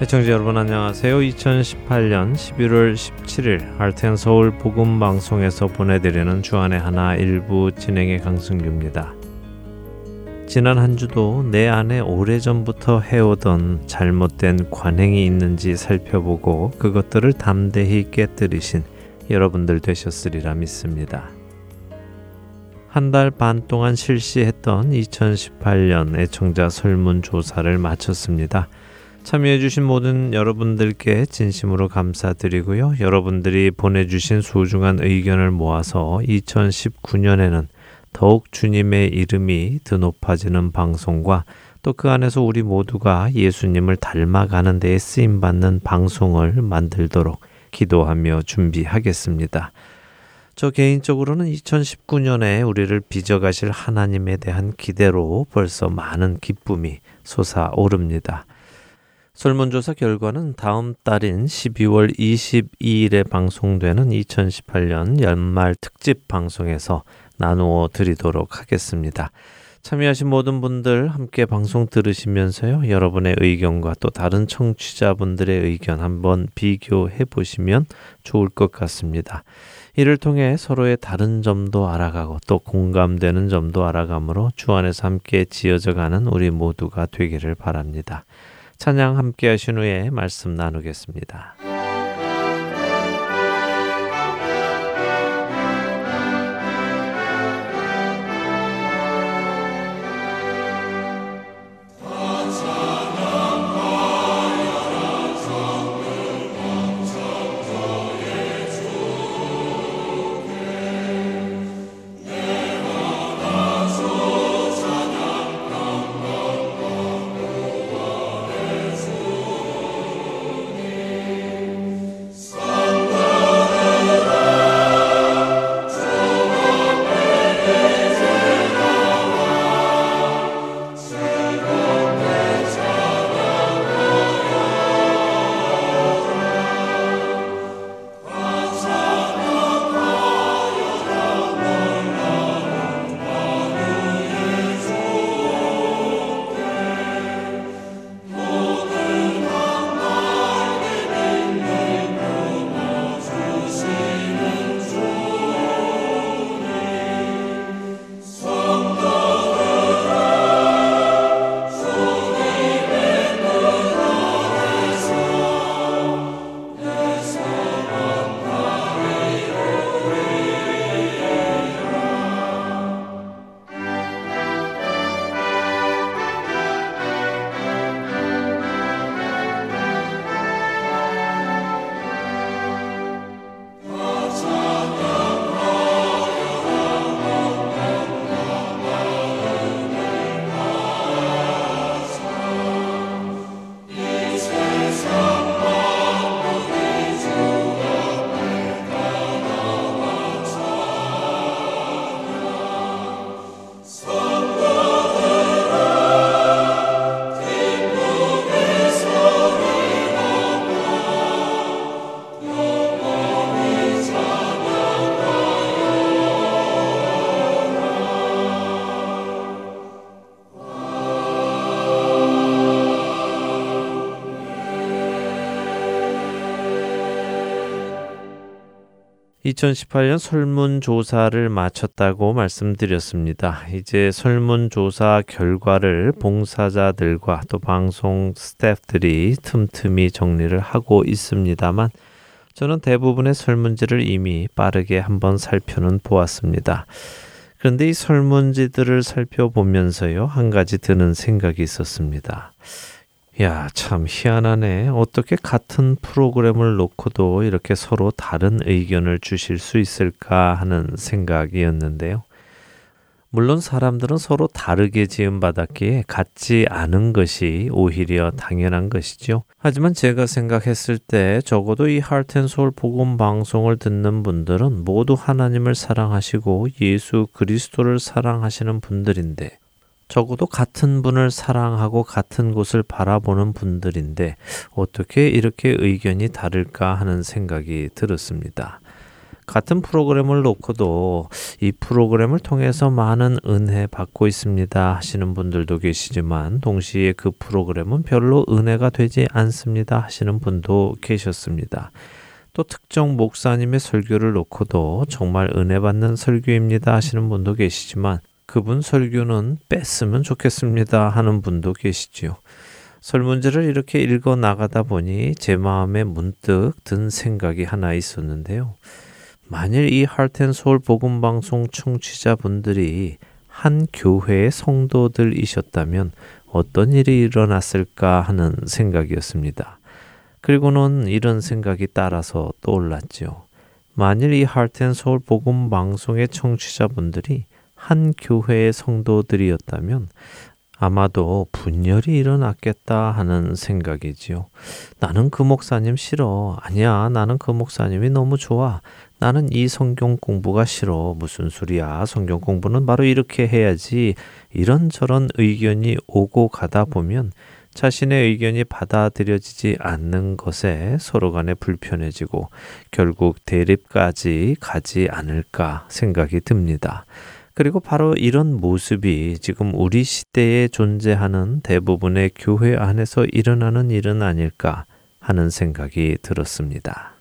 시청자 여러분 안녕하세요. 2018년 11월 17일 하트앤소울 복음 방송에서 보내드리는 주안의 하나 일부 진행의 강승규입니다. 지난 한 주도 내 안에 오래전부터 해오던 잘못된 관행이 있는지 살펴보고 그것들을 담대히 깨뜨리신 여러분들 되셨으리라 믿습니다. 한 달 반 동안 실시했던 2018년 애청자 설문조사를 마쳤습니다. 참여해주신 모든 여러분들께 진심으로 감사드리고요. 여러분들이 보내주신 소중한 의견을 모아서 2019년에는 더욱 주님의 이름이 드높아지는 방송과 또 그 안에서 우리 모두가 예수님을 닮아가는 데에 쓰임받는 방송을 만들도록 기도하며 준비하겠습니다. 저 개인적으로는 2019년에 우리를 빚어가실 하나님에 대한 기대로 벌써 많은 기쁨이 솟아오릅니다. 설문조사 결과는 다음 달인 12월 22일에 방송되는 2018년 연말 특집 방송에서 나누어 드리도록 하겠습니다. 참여하신 모든 분들 함께 방송 들으시면서요. 여러분의 의견과 또 다른 청취자분들의 의견 한번 비교해 보시면 좋을 것 같습니다. 이를 통해 서로의 다른 점도 알아가고 또 공감되는 점도 알아가므로 주 안에서 함께 지어져가는 우리 모두가 되기를 바랍니다. 찬양 함께 하신 후에 말씀 나누겠습니다. 네. 2018년 설문조사를 마쳤다고 말씀드렸습니다. 이제 설문조사 결과를 봉사자들과 또 방송 스태프들이 틈틈이 정리를 하고 있습니다만 저는 대부분의 설문지를 이미 빠르게 한번 살펴는 보았습니다. 그런데 이 설문지들을 살펴보면서요. 한 가지 드는 생각이 있었습니다. 야, 참 희한하네. 어떻게 같은 프로그램을 놓고도 이렇게 서로 다른 의견을 주실 수 있을까 하는 생각이었는데요. 물론 사람들은 서로 다르게 지음받았기에 같지 않은 것이 오히려 당연한 것이죠. 하지만 제가 생각했을 때 적어도 이 하트앤소울 복음 방송을 듣는 분들은 모두 하나님을 사랑하시고 예수 그리스도를 사랑하시는 분들인데 적어도 같은 분을 사랑하고 같은 곳을 바라보는 분들인데 어떻게 이렇게 의견이 다를까 하는 생각이 들었습니다. 같은 프로그램을 놓고도 이 프로그램을 통해서 많은 은혜 받고 있습니다 하시는 분들도 계시지만 동시에 그 프로그램은 별로 은혜가 되지 않습니다 하시는 분도 계셨습니다. 또 특정 목사님의 설교를 놓고도 정말 은혜 받는 설교입니다 하시는 분도 계시지만 그분 설교는 뺐으면 좋겠습니다 하는 분도 계시지요. 설문지를 이렇게 읽어 나가다 보니 제 마음에 문득 든 생각이 하나 있었는데요. 만일 이 하트앤소울 복음 방송 청취자분들이 한 교회의 성도들이셨다면 어떤 일이 일어났을까 하는 생각이었습니다. 그리고는 이런 생각이 따라서 떠올랐지요. 만일 이 하트앤소울 복음 방송의 청취자분들이 한 교회의 성도들이었다면 아마도 분열이 일어났겠다 하는 생각이지요. 나는 그 목사님 싫어. 아니야, 나는 그 목사님이 너무 좋아. 나는 이 성경 공부가 싫어. 무슨 소리야. 성경 공부는 바로 이렇게 해야지. 이런저런 의견이 오고 가다 보면 자신의 의견이 받아들여지지 않는 것에 서로 간에 불편해지고 결국 대립까지 가지 않을까 생각이 듭니다. 그리고 바로 이런 모습이 지금 우리 시대에 존재하는 대부분의 교회 안에서 일어나는 일은 아닐까 하는 생각이 들었습니다.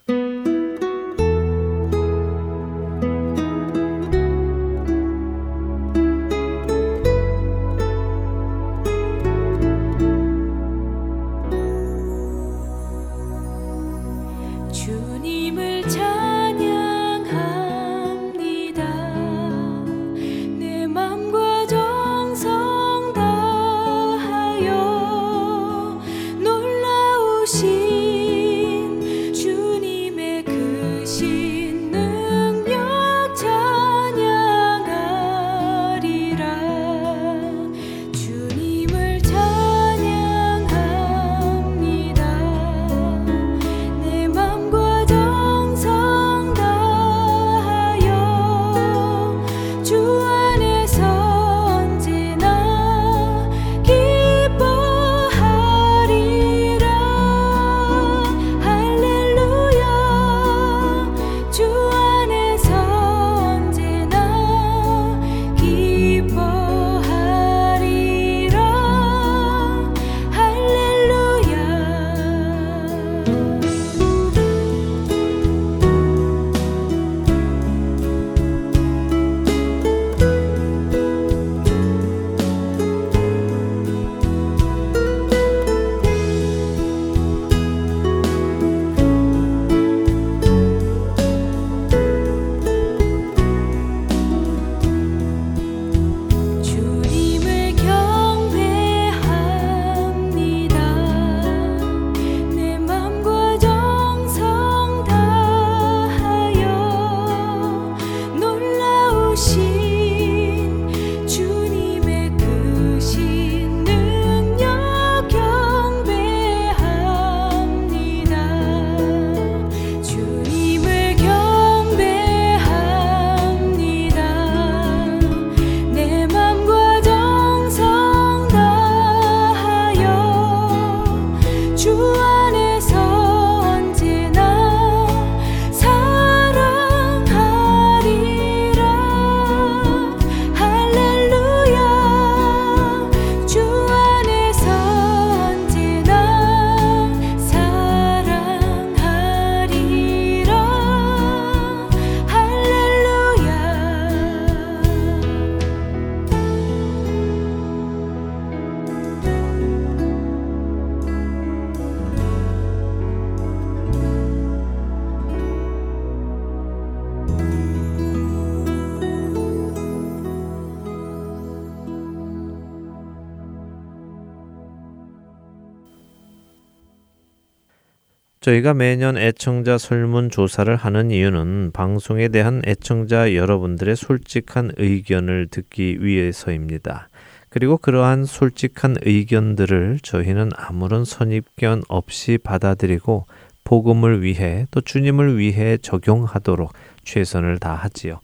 저희가 매년 애청자 설문조사를 하는 이유는 방송에 대한 애청자 여러분들의 솔직한 의견을 듣기 위해서입니다. 그리고 그러한 솔직한 의견들을 저희는 아무런 선입견 없이 받아들이고 복음을 위해 또 주님을 위해 적용하도록 최선을 다하지요.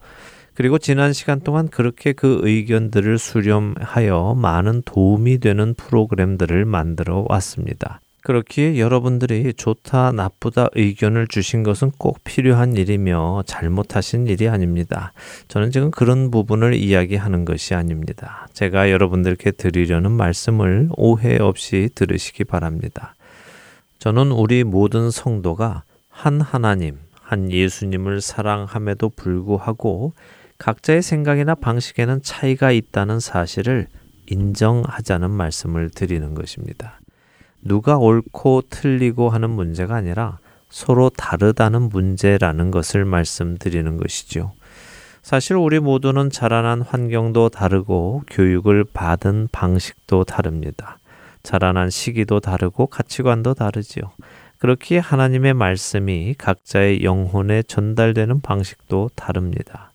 그리고 지난 시간 동안 그렇게 그 의견들을 수렴하여 많은 도움이 되는 프로그램들을 만들어 왔습니다. 그렇기에 여러분들이 좋다 나쁘다 의견을 주신 것은 꼭 필요한 일이며 잘못하신 일이 아닙니다. 저는 지금 그런 부분을 이야기하는 것이 아닙니다. 제가 여러분들께 드리려는 말씀을 오해 없이 들으시기 바랍니다. 저는 우리 모든 성도가 한 하나님, 한 예수님을 사랑함에도 불구하고 각자의 생각이나 방식에는 차이가 있다는 사실을 인정하자는 말씀을 드리는 것입니다. 누가 옳고 틀리고 하는 문제가 아니라 서로 다르다는 문제라는 것을 말씀드리는 것이죠. 사실 우리 모두는 자라난 환경도 다르고 교육을 받은 방식도 다릅니다. 자라난 시기도 다르고 가치관도 다르지요. 그렇기에 하나님의 말씀이 각자의 영혼에 전달되는 방식도 다릅니다.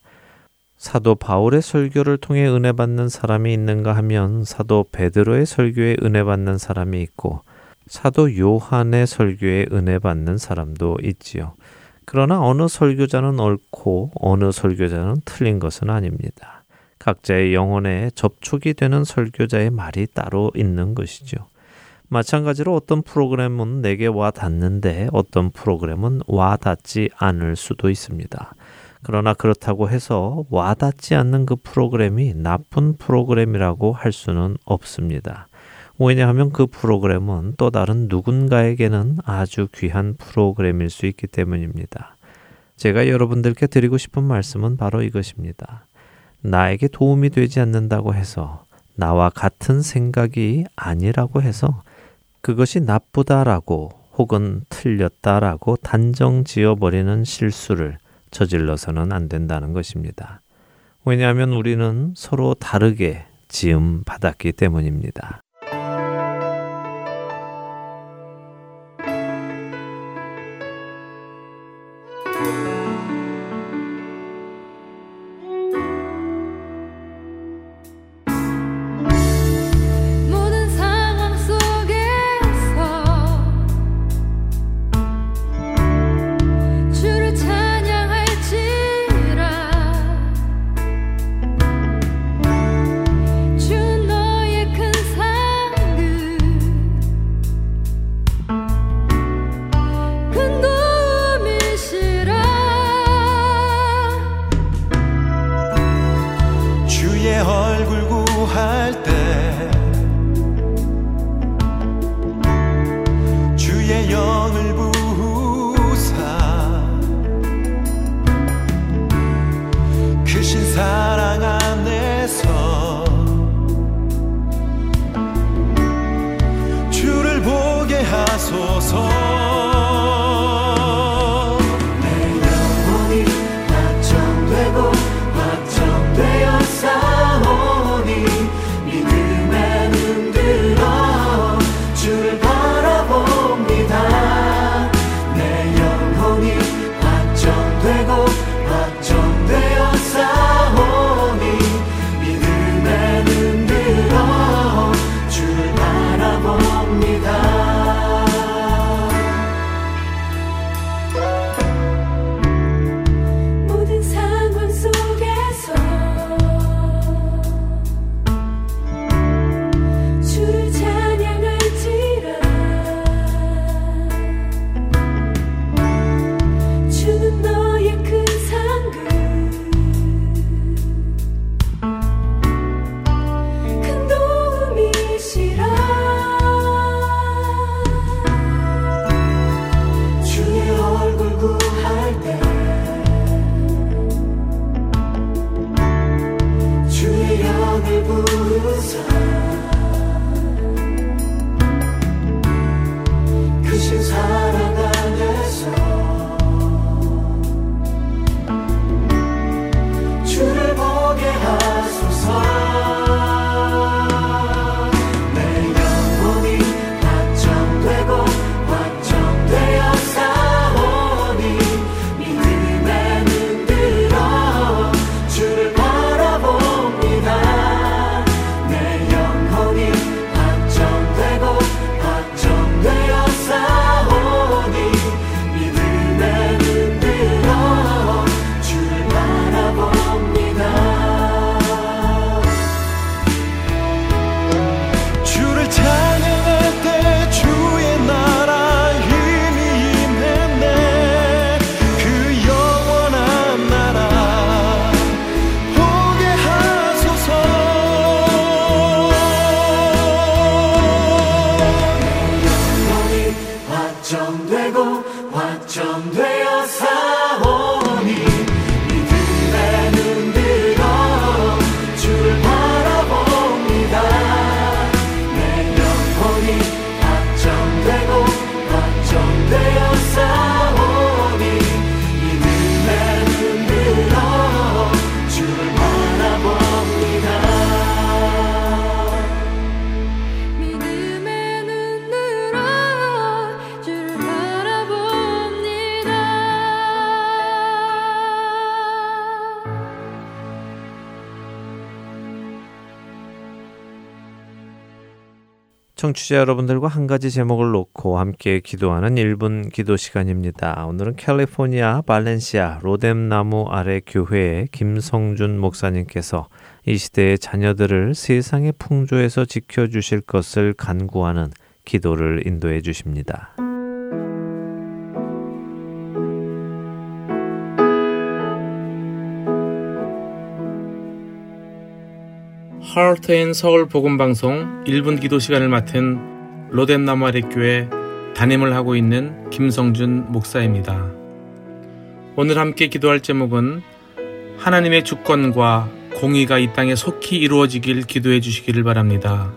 사도 바울의 설교를 통해 은혜 받는 사람이 있는가 하면 사도 베드로의 설교에 은혜 받는 사람이 있고 사도 요한의 설교에 은혜 받는 사람도 있지요. 그러나 어느 설교자는 옳고 어느 설교자는 틀린 것은 아닙니다. 각자의 영혼에 접촉이 되는 설교자의 말이 따로 있는 것이죠. 마찬가지로 어떤 프로그램은 내게 와 닿는데 어떤 프로그램은 와 닿지 않을 수도 있습니다. 그러나 그렇다고 해서 와닿지 않는 그 프로그램이 나쁜 프로그램이라고 할 수는 없습니다. 왜냐하면 그 프로그램은 또 다른 누군가에게는 아주 귀한 프로그램일 수 있기 때문입니다. 제가 여러분들께 드리고 싶은 말씀은 바로 이것입니다. 나에게 도움이 되지 않는다고 해서, 나와 같은 생각이 아니라고 해서 그것이 나쁘다라고 혹은 틀렸다라고 단정 지어버리는 실수를 저질러서는 안 된다는 것입니다. 왜냐하면 우리는 서로 다르게 지음 받았기 때문입니다. 주를 바라봅니다. 확정되고 확정되어 사오니 청취자 여러분들과 한 가지 제목을 놓고 함께 기도하는 1분 기도 시간입니다. 오늘은 캘리포니아 발렌시아 로뎀나무 아래 교회의 김성준 목사님께서 이 시대의 자녀들을 세상의 풍조에서 지켜주실 것을 간구하는 기도를 인도해 주십니다. 하트앤소울 복음 방송 1분 기도 시간을 맡은 로뎀나무 아래 교회 담임을 하고 있는 김성준 목사입니다. 오늘 함께 기도할 제목은 하나님의 주권과 공의가 이 땅에 속히 이루어지길 기도해 주시기를 바랍니다.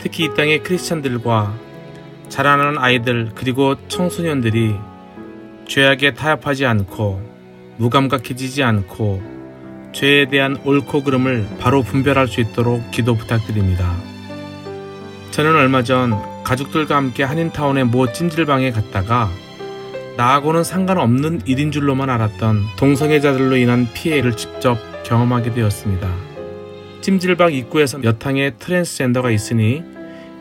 특히 이 땅의 크리스찬들과 자라나는 아이들 그리고 청소년들이 죄악에 타협하지 않고 무감각해지지 않고 죄에 대한 옳고 그름을 바로 분별할 수 있도록 기도 부탁드립니다. 저는 얼마 전 가족들과 함께 한인타운의 모 찜질방에 갔다가 나하고는 상관없는 일인 줄로만 알았던 동성애자들로 인한 피해를 직접 경험하게 되었습니다. 찜질방 입구에서 여탕에 트랜스젠더가 있으니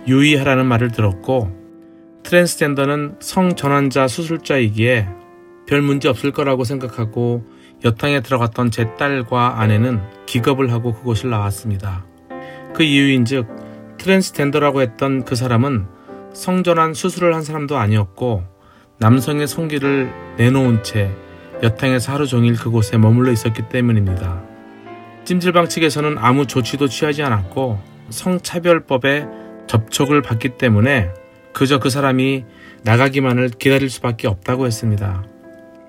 유의하라는 말을 들었고 트랜스젠더는 성전환자 수술자이기에 별 문제 없을 거라고 생각하고 여탕에 들어갔던 제 딸과 아내는 기겁을 하고 그곳을 나왔습니다. 그 이유인즉 트랜스젠더라고 했던 그 사람은 성전환 수술을 한 사람도 아니었고 남성의 성기를 내놓은 채 여탕에서 하루 종일 그곳에 머물러 있었기 때문입니다. 찜질방 측에서는 아무 조치도 취하지 않았고 성차별법에 접촉을 받기 때문에 그저 그 사람이 나가기만을 기다릴 수밖에 없다고 했습니다.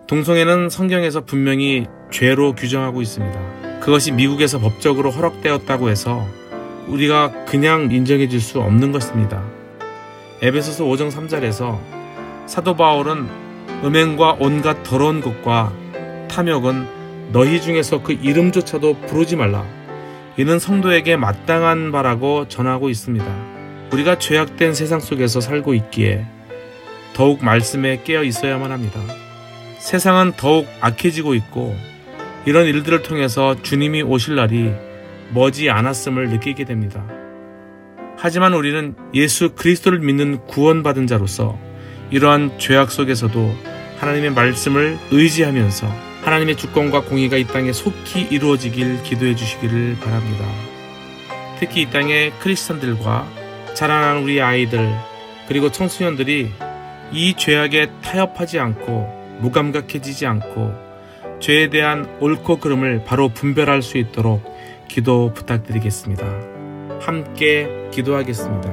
동성애는 성경에서 분명히 죄로 규정하고 있습니다. 그것이 미국에서 법적으로 허락되었다고 해서 우리가 그냥 인정해 줄 수 없는 것입니다. 에베소서 5장 3절에서 사도 바울은 음행과 온갖 더러운 것과 탐욕은 너희 중에서 그 이름조차도 부르지 말라. 이는 성도에게 마땅한 바라고 전하고 있습니다. 우리가 죄악된 세상 속에서 살고 있기에 더욱 말씀에 깨어 있어야만 합니다. 세상은 더욱 악해지고 있고 이런 일들을 통해서 주님이 오실 날이 머지 않았음을 느끼게 됩니다. 하지만 우리는 예수 그리스도를 믿는 구원받은 자로서 이러한 죄악 속에서도 하나님의 말씀을 의지하면서 하나님의 주권과 공의가 이 땅에 속히 이루어지길 기도해 주시기를 바랍니다. 특히 이 땅의 크리스찬들과 자라난 우리 아이들 그리고 청소년들이 이 죄악에 타협하지 않고 무감각해지지 않고 죄에 대한 옳고 그름을 바로 분별할 수 있도록 기도 부탁드리겠습니다. 함께 기도하겠습니다.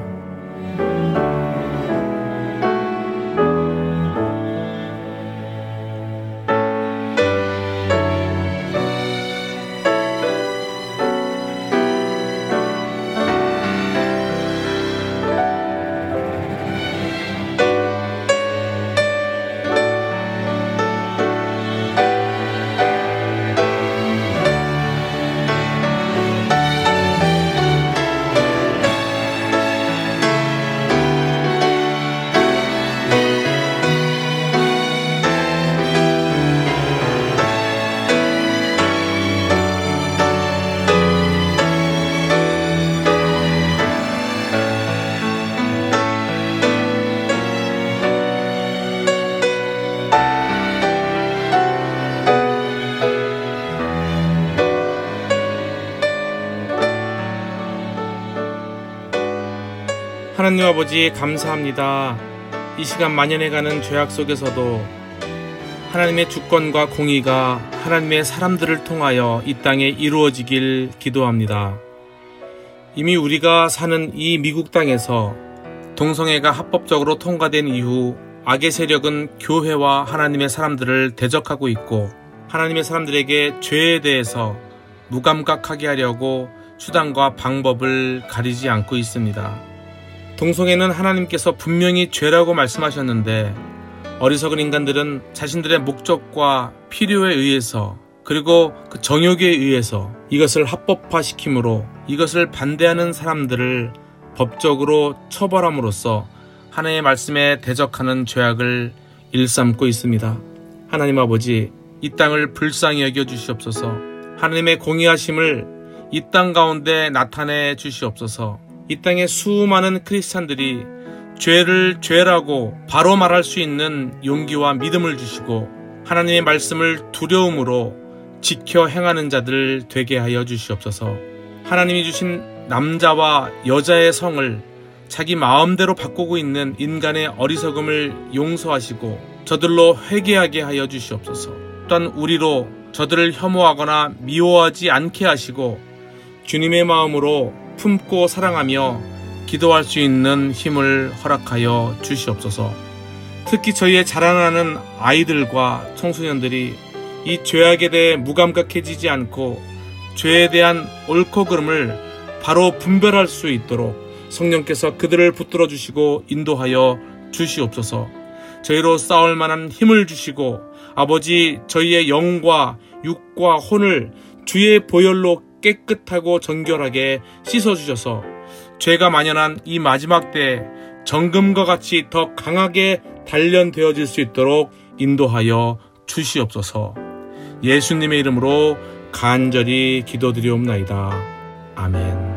하나님 아버지 감사합니다. 이 시간 만연해가는 죄악 속에서도 하나님의 주권과 공의가 하나님의 사람들을 통하여 이 땅에 이루어지길 기도합니다. 이미 우리가 사는 이 미국 땅에서 동성애가 합법적으로 통과된 이후 악의 세력은 교회와 하나님의 사람들을 대적하고 있고 하나님의 사람들에게 죄에 대해서 무감각하게 하려고 수단과 방법을 가리지 않고 있습니다. 동성애는 하나님께서 분명히 죄라고 말씀하셨는데 어리석은 인간들은 자신들의 목적과 필요에 의해서 그리고 그 정욕에 의해서 이것을 합법화시킴으로 이것을 반대하는 사람들을 법적으로 처벌함으로써 하나님의 말씀에 대적하는 죄악을 일삼고 있습니다. 하나님 아버지, 이 땅을 불쌍히 여겨주시옵소서. 하나님의 공의하심을 이 땅 가운데 나타내 주시옵소서. 이 땅의 수많은 크리스찬들이 죄를 죄라고 바로 말할 수 있는 용기와 믿음을 주시고 하나님의 말씀을 두려움으로 지켜 행하는 자들 되게 하여 주시옵소서. 하나님이 주신 남자와 여자의 성을 자기 마음대로 바꾸고 있는 인간의 어리석음을 용서하시고 저들로 회개하게 하여 주시옵소서. 또한 우리로 저들을 혐오하거나 미워하지 않게 하시고 주님의 마음으로 품고 사랑하며 기도할 수 있는 힘을 허락하여 주시옵소서. 특히 저희의 자라나는 아이들과 청소년들이 이 죄악에 대해 무감각해지지 않고 죄에 대한 옳고 그름을 바로 분별할 수 있도록 성령께서 그들을 붙들어 주시고 인도하여 주시옵소서. 저희로 싸울 만한 힘을 주시고 아버지, 저희의 영과 육과 혼을 주의 보혈로 깨끗하고 정결하게 씻어주셔서 죄가 만연한 이 마지막 때에 정금과 같이 더 강하게 단련되어질 수 있도록 인도하여 주시옵소서. 예수님의 이름으로 간절히 기도드리옵나이다. 아멘.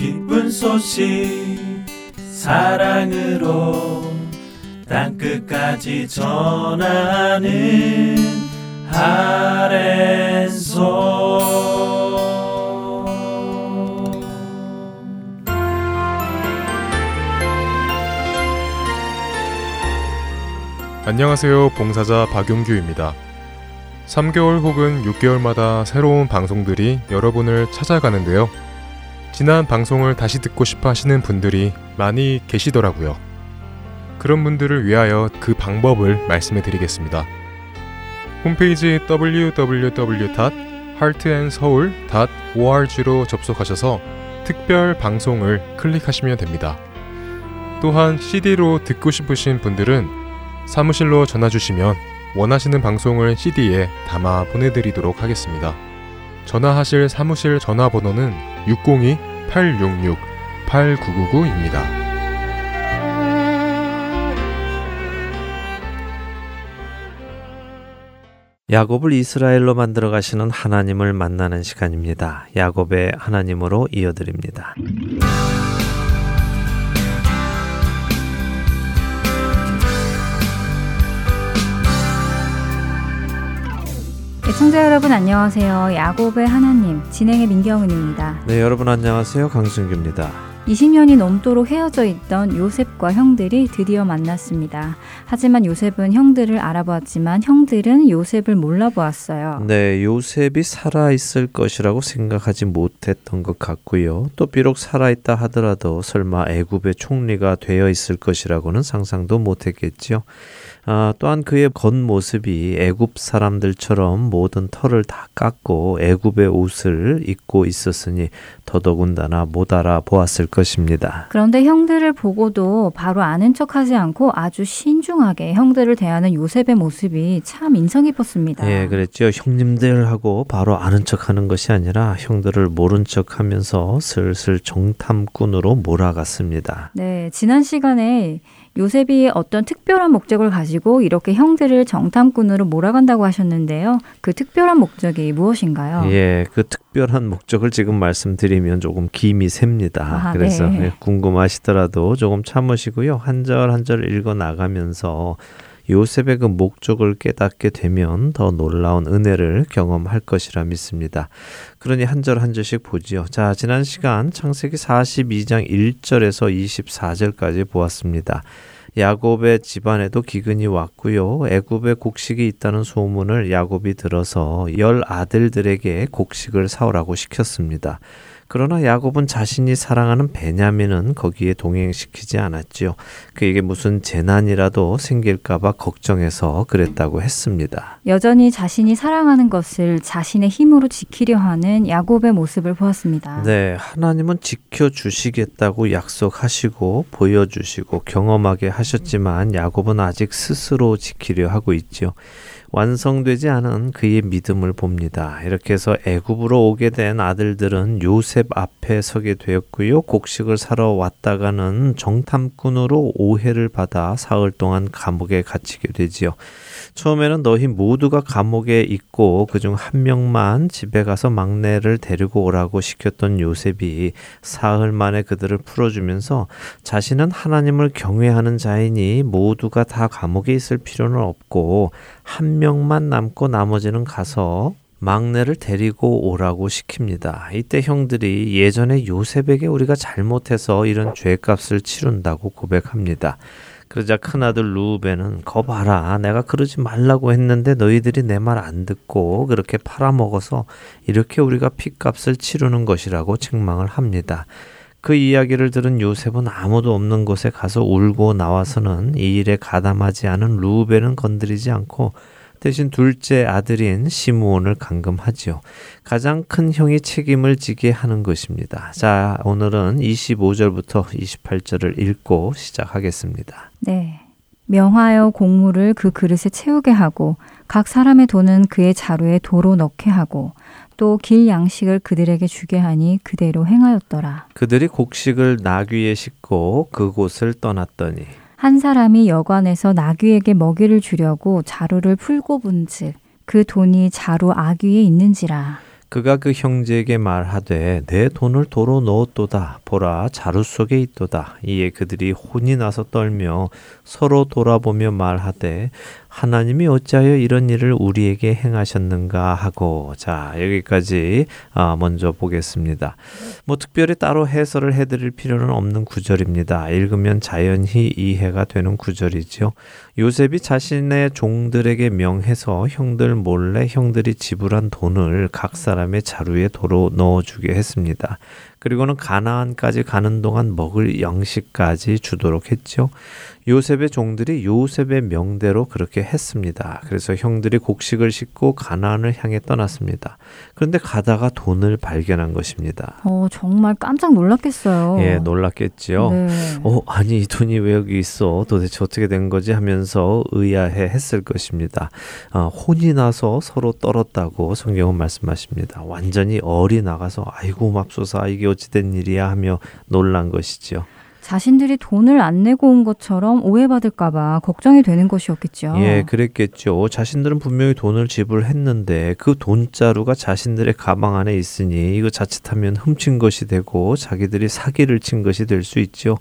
기쁜 소식 사랑으로 땅끝까지 전하는 하트앤소울. 안녕하세요. 봉사자 박용규입니다. 3개월 혹은 6개월마다 새로운 방송들이 여러분을 찾아가는데요. 지난 방송을 다시 듣고 싶어 하시는 분들이 많이 계시더라고요. 그런 분들을 위하여 그 방법을 말씀해 드리겠습니다. 홈페이지 www.heartandseoul.org로 접속하셔서 특별 방송을 클릭하시면 됩니다. 또한 CD로 듣고 싶으신 분들은 사무실로 전화주시면 원하시는 방송을 CD에 담아 보내드리도록 하겠습니다. 전화하실 사무실 전화번호는 602-866-8999입니다. 야곱을 이스라엘로 만들어 가시는 하나님을 만나는 시간입니다. 야곱의 하나님으로 이어드립니다. 시청자 여러분 안녕하세요. 야곱의 하나님 진행의 민경은입니다. 네, 여러분 안녕하세요. 강승규입니다. 20년이 넘도록 헤어져 있던 요셉과 형들이 드디어 만났습니다. 하지만 요셉은 형들을 알아보았지만 형들은 요셉을 몰라보았어요. 네, 요셉이 살아있을 것이라고 생각하지 못했던 것 같고요. 또 비록 살아있다 하더라도 설마 애굽의 총리가 되어 있을 것이라고는 상상도 못했겠죠. 또한 그의 겉모습이 애굽 사람들처럼 모든 털을 다 깎고 애굽의 옷을 입고 있었으니 더더군다나 못 알아보았을 것입니다. 그런데 형들을 보고도 바로 아는 척하지 않고 아주 신중하게 형들을 대하는 요셉의 모습이 참 인상 깊었습니다. 예, 그랬죠. 형님들 하고 바로 아는 척하는 것이 아니라 형들을 모른 척하면서 슬슬 정탐꾼으로 몰아갔습니다. 네, 지난 시간에 요셉이 어떤 특별한 목적을 가지고 이렇게 형들을 정탐꾼으로 몰아간다고 하셨는데요. 그 특별한 목적이 무엇인가요? 예, 그 특별한 목적을 지금 말씀드리면 조금 김이 셉니다. 그래서 네. 궁금하시더라도 조금 참으시고요. 한 절 한 절 읽어나가면서 요셉의 그 목적을 깨닫게 되면 더 놀라운 은혜를 경험할 것이라 믿습니다. 그러니 한 절 한 절씩 보지요. 자, 지난 시간 창세기 42장 1절에서 24절까지 보았습니다. 야곱의 집안에도 기근이 왔고요. 애굽에 곡식이 있다는 소문을 야곱이 들어서 10 아들들에게 곡식을 사오라고 시켰습니다. 그러나 야곱은 자신이 사랑하는 베냐민은 거기에 동행시키지 않았지요. 그에게 무슨 재난이라도 생길까봐 걱정해서 그랬다고 했습니다. 여전히 자신이 사랑하는 것을 자신의 힘으로 지키려 하는 야곱의 모습을 보았습니다. 네, 하나님은 지켜주시겠다고 약속하시고 보여주시고 경험하게 하셨지만 야곱은 아직 스스로 지키려 하고 있지요. 완성되지 않은 그의 믿음을 봅니다. 이렇게 해서 애굽으로 오게 된 아들들은 요셉 앞에 서게 되었고요. 곡식을 사러 왔다가는 정탐꾼으로 오해를 받아 사흘 동안 감옥에 갇히게 되지요. 처음에는 너희 모두가 감옥에 있고 그중 한 명만 집에 가서 막내를 데리고 오라고 시켰던 요셉이 사흘 만에 그들을 풀어주면서 자신은 하나님을 경외하는 자이니 모두가 다 감옥에 있을 필요는 없고 한 명만 남고 나머지는 가서 막내를 데리고 오라고 시킵니다. 이때 형들이 예전에 요셉에게 우리가 잘못해서 이런 죄값을 치른다고 고백합니다. 그러자 큰아들 루벤은 거 봐라, 내가 그러지 말라고 했는데 너희들이 내 말 안 듣고 그렇게 팔아먹어서 이렇게 우리가 핏값을 치르는 것이라고 책망을 합니다. 그 이야기를 들은 요셉은 아무도 없는 곳에 가서 울고 나와서는 이 일에 가담하지 않은 루벤은 건드리지 않고 대신 둘째 아들인 시므온을 감금하지요. 가장 큰 형이 책임을 지게 하는 것입니다. 자, 오늘은 25절부터 28절을 읽고 시작하겠습니다. 네. 명하여 곡물을 그 그릇에 채우게 하고 각 사람의 돈은 그의 자루에 도로 넣게 하고 또 길 양식을 그들에게 주게 하니 그대로 행하였더라. 그들이 곡식을 나귀에 싣고 그곳을 떠났더니 한 사람이 여관에서 나귀에게 먹이를 주려고 자루를 풀고 본즉 그 돈이 자루 아귀에 있는지라. 그가 그 형제에게 말하되 내 돈을 도로 넣었도다. 보라 자루 속에 있도다. 이에 그들이 혼이 나서 떨며 서로 돌아보며 말하되 하나님이 어찌하여 이런 일을 우리에게 행하셨는가 하고. 자, 여기까지 먼저 보겠습니다. 뭐 특별히 따로 해설을 해드릴 필요는 없는 구절입니다. 읽으면 자연히 이해가 되는 구절이죠. 요셉이 자신의 종들에게 명해서 형들 몰래 형들이 지불한 돈을 각 사람의 자루에 도로 넣어주게 했습니다. 그리고는 가나안까지 가는 동안 먹을 양식까지 주도록 했죠. 요셉의 종들이 요셉의 명대로 그렇게 했습니다. 그래서 형들이 곡식을 싣고 가나안을 향해 떠났습니다. 그런데 가다가 돈을 발견한 것입니다. 정말 깜짝 놀랐겠어요. 예, 놀랐겠죠. 네. 아니 이 돈이 왜 여기 있어? 도대체 어떻게 된 거지? 하면서 의아해 했을 것입니다. 혼이 나서 서로 떨었다고 성경은 말씀하십니다. 완전히 얼이 나가서 아이고 맙소사 이게 어찌된 일이야 하며 놀란 것이지요. 자신들이 돈을 안 내고 온 것처럼 오해받을까봐 걱정이 되는 것이었겠죠. 예, 그랬겠죠. 자신들은 분명히 돈을 지불했는데 그 돈자루가 자신들의 가방 안에 있으니 이거 자칫하면 훔친 것이 되고 자기들이 사기를 친 것이 될 수 있죠.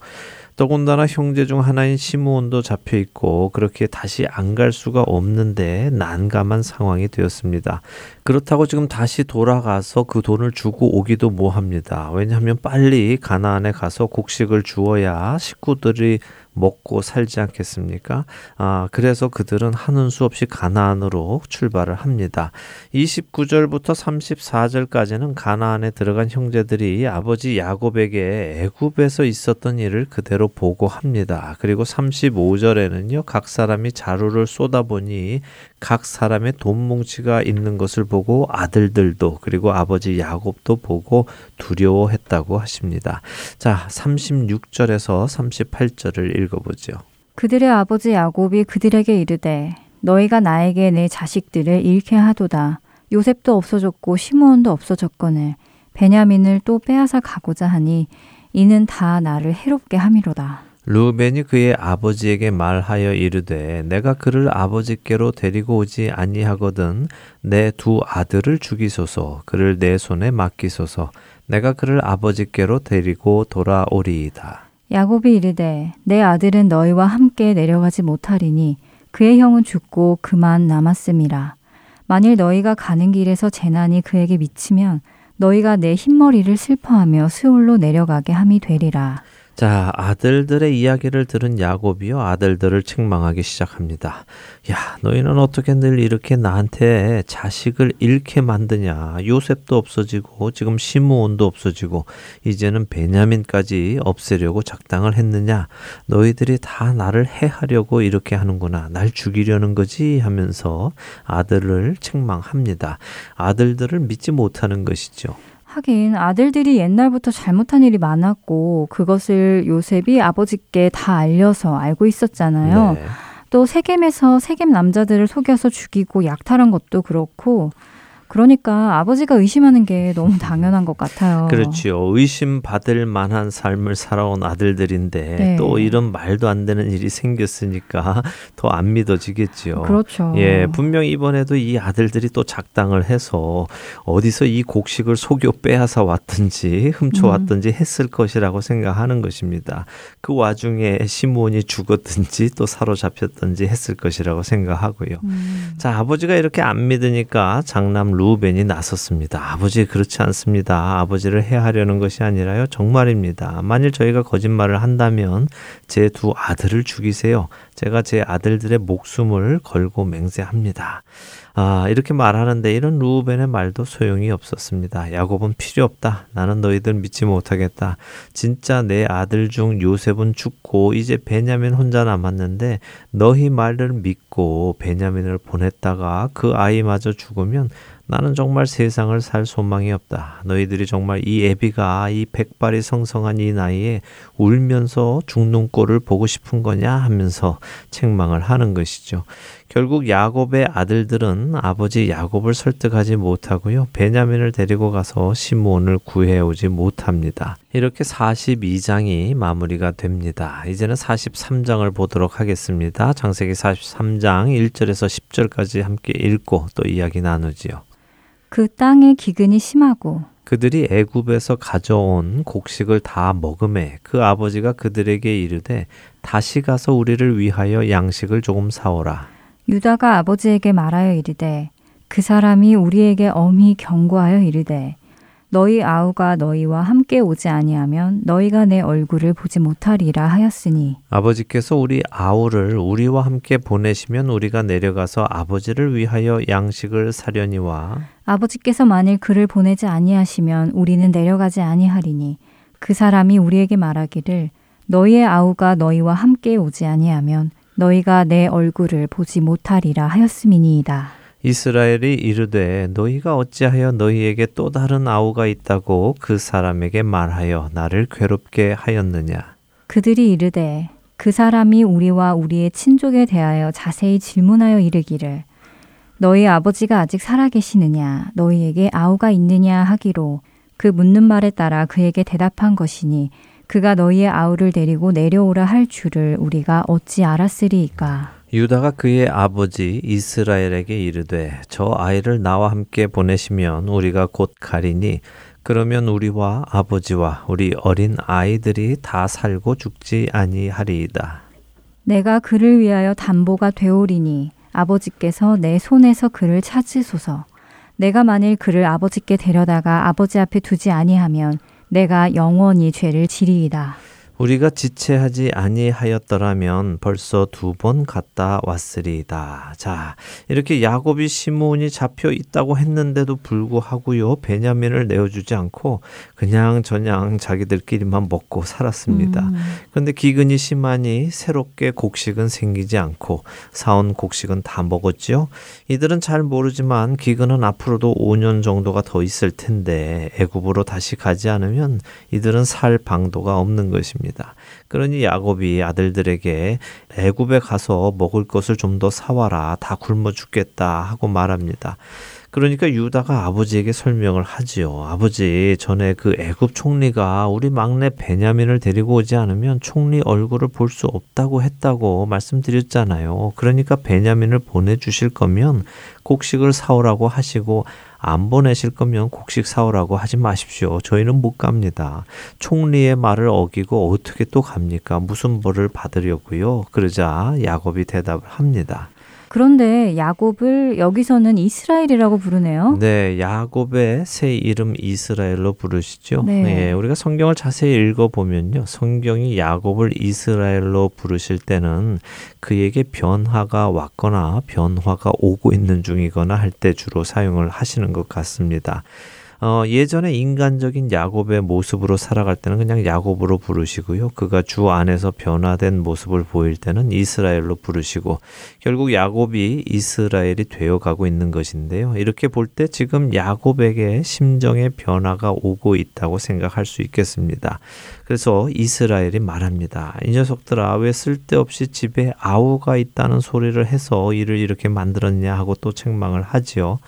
더군다나 형제 중 하나인 시므온도 잡혀있고 그렇게 다시 안 갈 수가 없는데 난감한 상황이 되었습니다. 그렇다고 지금 다시 돌아가서 그 돈을 주고 오기도 뭐합니다. 왜냐하면 빨리 가나안에 가서 곡식을 주어야 식구들이 먹고 살지 않겠습니까? 그래서 그들은 하는 수 없이 가나안으로 출발을 합니다. 29절부터 34절까지는 가나안에 들어간 형제들이 아버지 야곱에게 애굽에서 있었던 일을 그대로 보고합니다. 그리고 35절에는요, 각 사람이 자루를 쏟아보니 각 사람의 돈뭉치가 있는 것을 보고 아들들도 그리고 아버지 야곱도 보고 두려워했다고 하십니다. 자, 36절에서 38절을 읽어보죠. 그들의 아버지 야곱이 그들에게 이르되 너희가 나에게 내 자식들을 잃게 하도다. 요셉도 없어졌고 시므온도 없어졌거늘 베냐민을 또 빼앗아 가고자 하니 이는 다 나를 해롭게 함이로다. 루벤이 그의 아버지에게 말하여 이르되 내가 그를 아버지께로 데리고 오지 아니하거든 내 두 아들을 죽이소서. 그를 내 손에 맡기소서. 내가 그를 아버지께로 데리고 돌아오리이다. 야곱이 이르되 내 아들은 너희와 함께 내려가지 못하리니 그의 형은 죽고 그만 남았음이라. 만일 너희가 가는 길에서 재난이 그에게 미치면 너희가 내 흰머리를 슬퍼하며 스올로 내려가게 함이 되리라. 자, 아들들의 이야기를 들은 야곱이요 아들들을 책망하기 시작합니다. 야, 너희는 어떻게 늘 이렇게 나한테 자식을 잃게 만드냐. 요셉도 없어지고 지금 시므온도 없어지고 이제는 베냐민까지 없애려고 작당을 했느냐. 너희들이 다 나를 해하려고 이렇게 하는구나. 날 죽이려는 거지 하면서 아들을 책망합니다. 아들들을 믿지 못하는 것이죠. 하긴 아들들이 옛날부터 잘못한 일이 많았고 그것을 요셉이 아버지께 다 알려서 알고 있었잖아요. 네. 또 세겜에서 세겜 남자들을 속여서 죽이고 약탈한 것도 그렇고 그러니까 아버지가 의심하는 게 너무 당연한 것 같아요. 그렇죠. 의심받을 만한 삶을 살아온 아들들인데 네. 또 이런 말도 안 되는 일이 생겼으니까 더 안 믿어지겠죠. 그렇죠. 예, 분명히 이번에도 이 아들들이 또 작당을 해서 어디서 이 곡식을 속여 빼앗아 왔든지 훔쳐왔든지 했을 것이라고 생각하는 것입니다. 그 와중에 시므온이 죽었든지 또 사로잡혔든지 했을 것이라고 생각하고요. 자, 아버지가 이렇게 안 믿으니까 장남 루벤이 나섰습니다. 아버지 그렇지 않습니다. 아버지를 해하려는 것이 아니라요. 정말입니다. 만일 저희가 거짓말을 한다면 제 두 아들을 죽이세요. 제가 제 아들들의 목숨을 걸고 맹세합니다. 이렇게 말하는데 이런 루벤의 말도 소용이 없었습니다. 야곱은 필요 없다. 나는 너희들 믿지 못하겠다. 진짜 내 아들 중 요셉은 죽고 이제 베냐민 혼자 남았는데 너희 말을 믿고 베냐민을 보냈다가 그 아이마저 죽으면 나는 정말 세상을 살 소망이 없다. 너희들이 정말 이 애비가 이 백발이 성성한 이 나이에 울면서 죽는 꼴을 보고 싶은 거냐 하면서 책망을 하는 것이죠. 결국 야곱의 아들들은 아버지 야곱을 설득하지 못하고요. 베냐민을 데리고 가서 시므온을 구해오지 못합니다. 이렇게 42장이 마무리가 됩니다. 이제는 43장을 보도록 하겠습니다. 창세기 43장 1절에서 10절까지 함께 읽고 또 이야기 나누지요. 그 땅의 기근이 심하고 그들이 애굽에서 가져온 곡식을 다 먹음에 그 아버지가 그들에게 이르되 다시 가서 우리를 위하여 양식을 조금 사오라. 유다가 아버지에게 말하여 이르되 그 사람이 우리에게 엄히 경고하여 이르되 너희 아우가 너희와 함께 오지 아니하면 너희가 내 얼굴을 보지 못하리라 하였으니 아버지께서 우리 아우를 우리와 함께 보내시면 우리가 내려가서 아버지를 위하여 양식을 사려니와 아버지께서 만일 그를 보내지 아니하시면 우리는 내려가지 아니하리니 그 사람이 우리에게 말하기를 너희의 아우가 너희와 함께 오지 아니하면 너희가 내 얼굴을 보지 못하리라 하였음이니이다. 이스라엘이 이르되 너희가 어찌하여 너희에게 또 다른 아우가 있다고 그 사람에게 말하여 나를 괴롭게 하였느냐. 그들이 이르되 그 사람이 우리와 우리의 친족에 대하여 자세히 질문하여 이르기를 너희 아버지가 아직 살아계시느냐 너희에게 아우가 있느냐 하기로 그 묻는 말에 따라 그에게 대답한 것이니 그가 너희의 아우를 데리고 내려오라 할 줄을 우리가 어찌 알았으리이까. 유다가 그의 아버지 이스라엘에게 이르되 저 아이를 나와 함께 보내시면 우리가 곧 가리니 그러면 우리와 아버지와 우리 어린 아이들이 다 살고 죽지 아니하리이다. 내가 그를 위하여 담보가 되오리니 아버지께서 내 손에서 그를 찾으소서. 내가 만일 그를 아버지께 데려다가 아버지 앞에 두지 아니하면 내가 영원히 죄를 지리이다. 우리가 지체하지 아니하였더라면 벌써 두 번 갔다 왔으리이다. 자, 이렇게 야곱이 시므온이 잡혀 있다고 했는데도 불구하고요. 베냐민을 내어주지 않고 그냥 저냥 자기들끼리만 먹고 살았습니다. 그런데 기근이 심하니 새롭게 곡식은 생기지 않고 사온 곡식은 다 먹었지요. 이들은 잘 모르지만 기근은 앞으로도 5년 정도가 더 있을 텐데 애굽으로 다시 가지 않으면 이들은 살 방도가 없는 것입니다. 그러니 야곱이 아들들에게 애굽에 가서 먹을 것을 좀 더 사와라. 다 굶어 죽겠다 하고 말합니다. 그러니까 유다가 아버지에게 설명을 하지요. 아버지, 전에 그 애굽 총리가 우리 막내 베냐민을 데리고 오지 않으면 총리 얼굴을 볼 수 없다고 했다고 말씀드렸잖아요. 그러니까 베냐민을 보내주실 거면 곡식을 사오라고 하시고 안 보내실 거면 곡식 사오라고 하지 마십시오. 저희는 못 갑니다. 총리의 말을 어기고 어떻게 또 갑니까? 무슨 벌을 받으려고요? 그러자 야곱이 대답을 합니다. 그런데 야곱을 여기서는 이스라엘이라고 부르네요. 네, 야곱의 새 이름 이스라엘로 부르시죠. 네. 네, 우리가 성경을 자세히 읽어보면요. 성경이 야곱을 이스라엘로 부르실 때는 그에게 변화가 왔거나 변화가 오고 있는 중이거나 할 때 주로 사용을 하시는 것 같습니다. 예전에 인간적인 야곱의 모습으로 살아갈 때는 그냥 야곱으로 부르시고요. 그가 주 안에서 변화된 모습을 보일 때는 이스라엘로 부르시고 결국 야곱이 이스라엘이 되어가고 있는 것인데요. 이렇게 볼 때 지금 야곱에게 심정의 변화가 오고 있다고 생각할 수 있겠습니다. 그래서 이스라엘이 말합니다. 이 녀석들아 왜 쓸데없이 집에 아우가 있다는 소리를 해서 일을 이렇게 만들었냐 하고 또 책망을 하지요.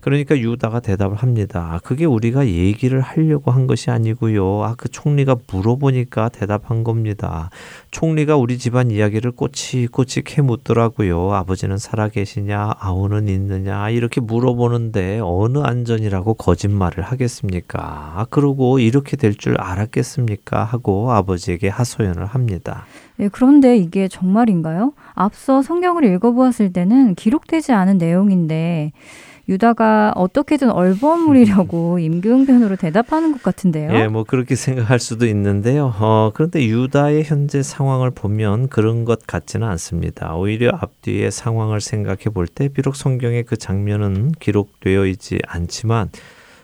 그러니까 유다가 대답을 합니다. 그게 우리가 얘기를 하려고 한 것이 아니고요. 그 총리가 물어보니까 대답한 겁니다. 총리가 우리 집안 이야기를 꼬치꼬치 캐묻더라고요. 아버지는 살아계시냐, 아우는 있느냐 이렇게 물어보는데 어느 안전이라고 거짓말을 하겠습니까? 그러고 이렇게 될 줄 알았겠습니까? 하고 아버지에게 하소연을 합니다. 네, 그런데 이게 정말인가요? 앞서 성경을 읽어보았을 때는 기록되지 않은 내용인데 유다가 어떻게든 얼버무리려고 임기응변으로 대답하는 것 같은데요. 예, 뭐 그렇게 생각할 수도 있는데요. 그런데 유다의 현재 상황을 보면 그런 것 같지는 않습니다. 오히려 앞뒤의 상황을 생각해 볼 때 비록 성경의 그 장면은 기록되어 있지 않지만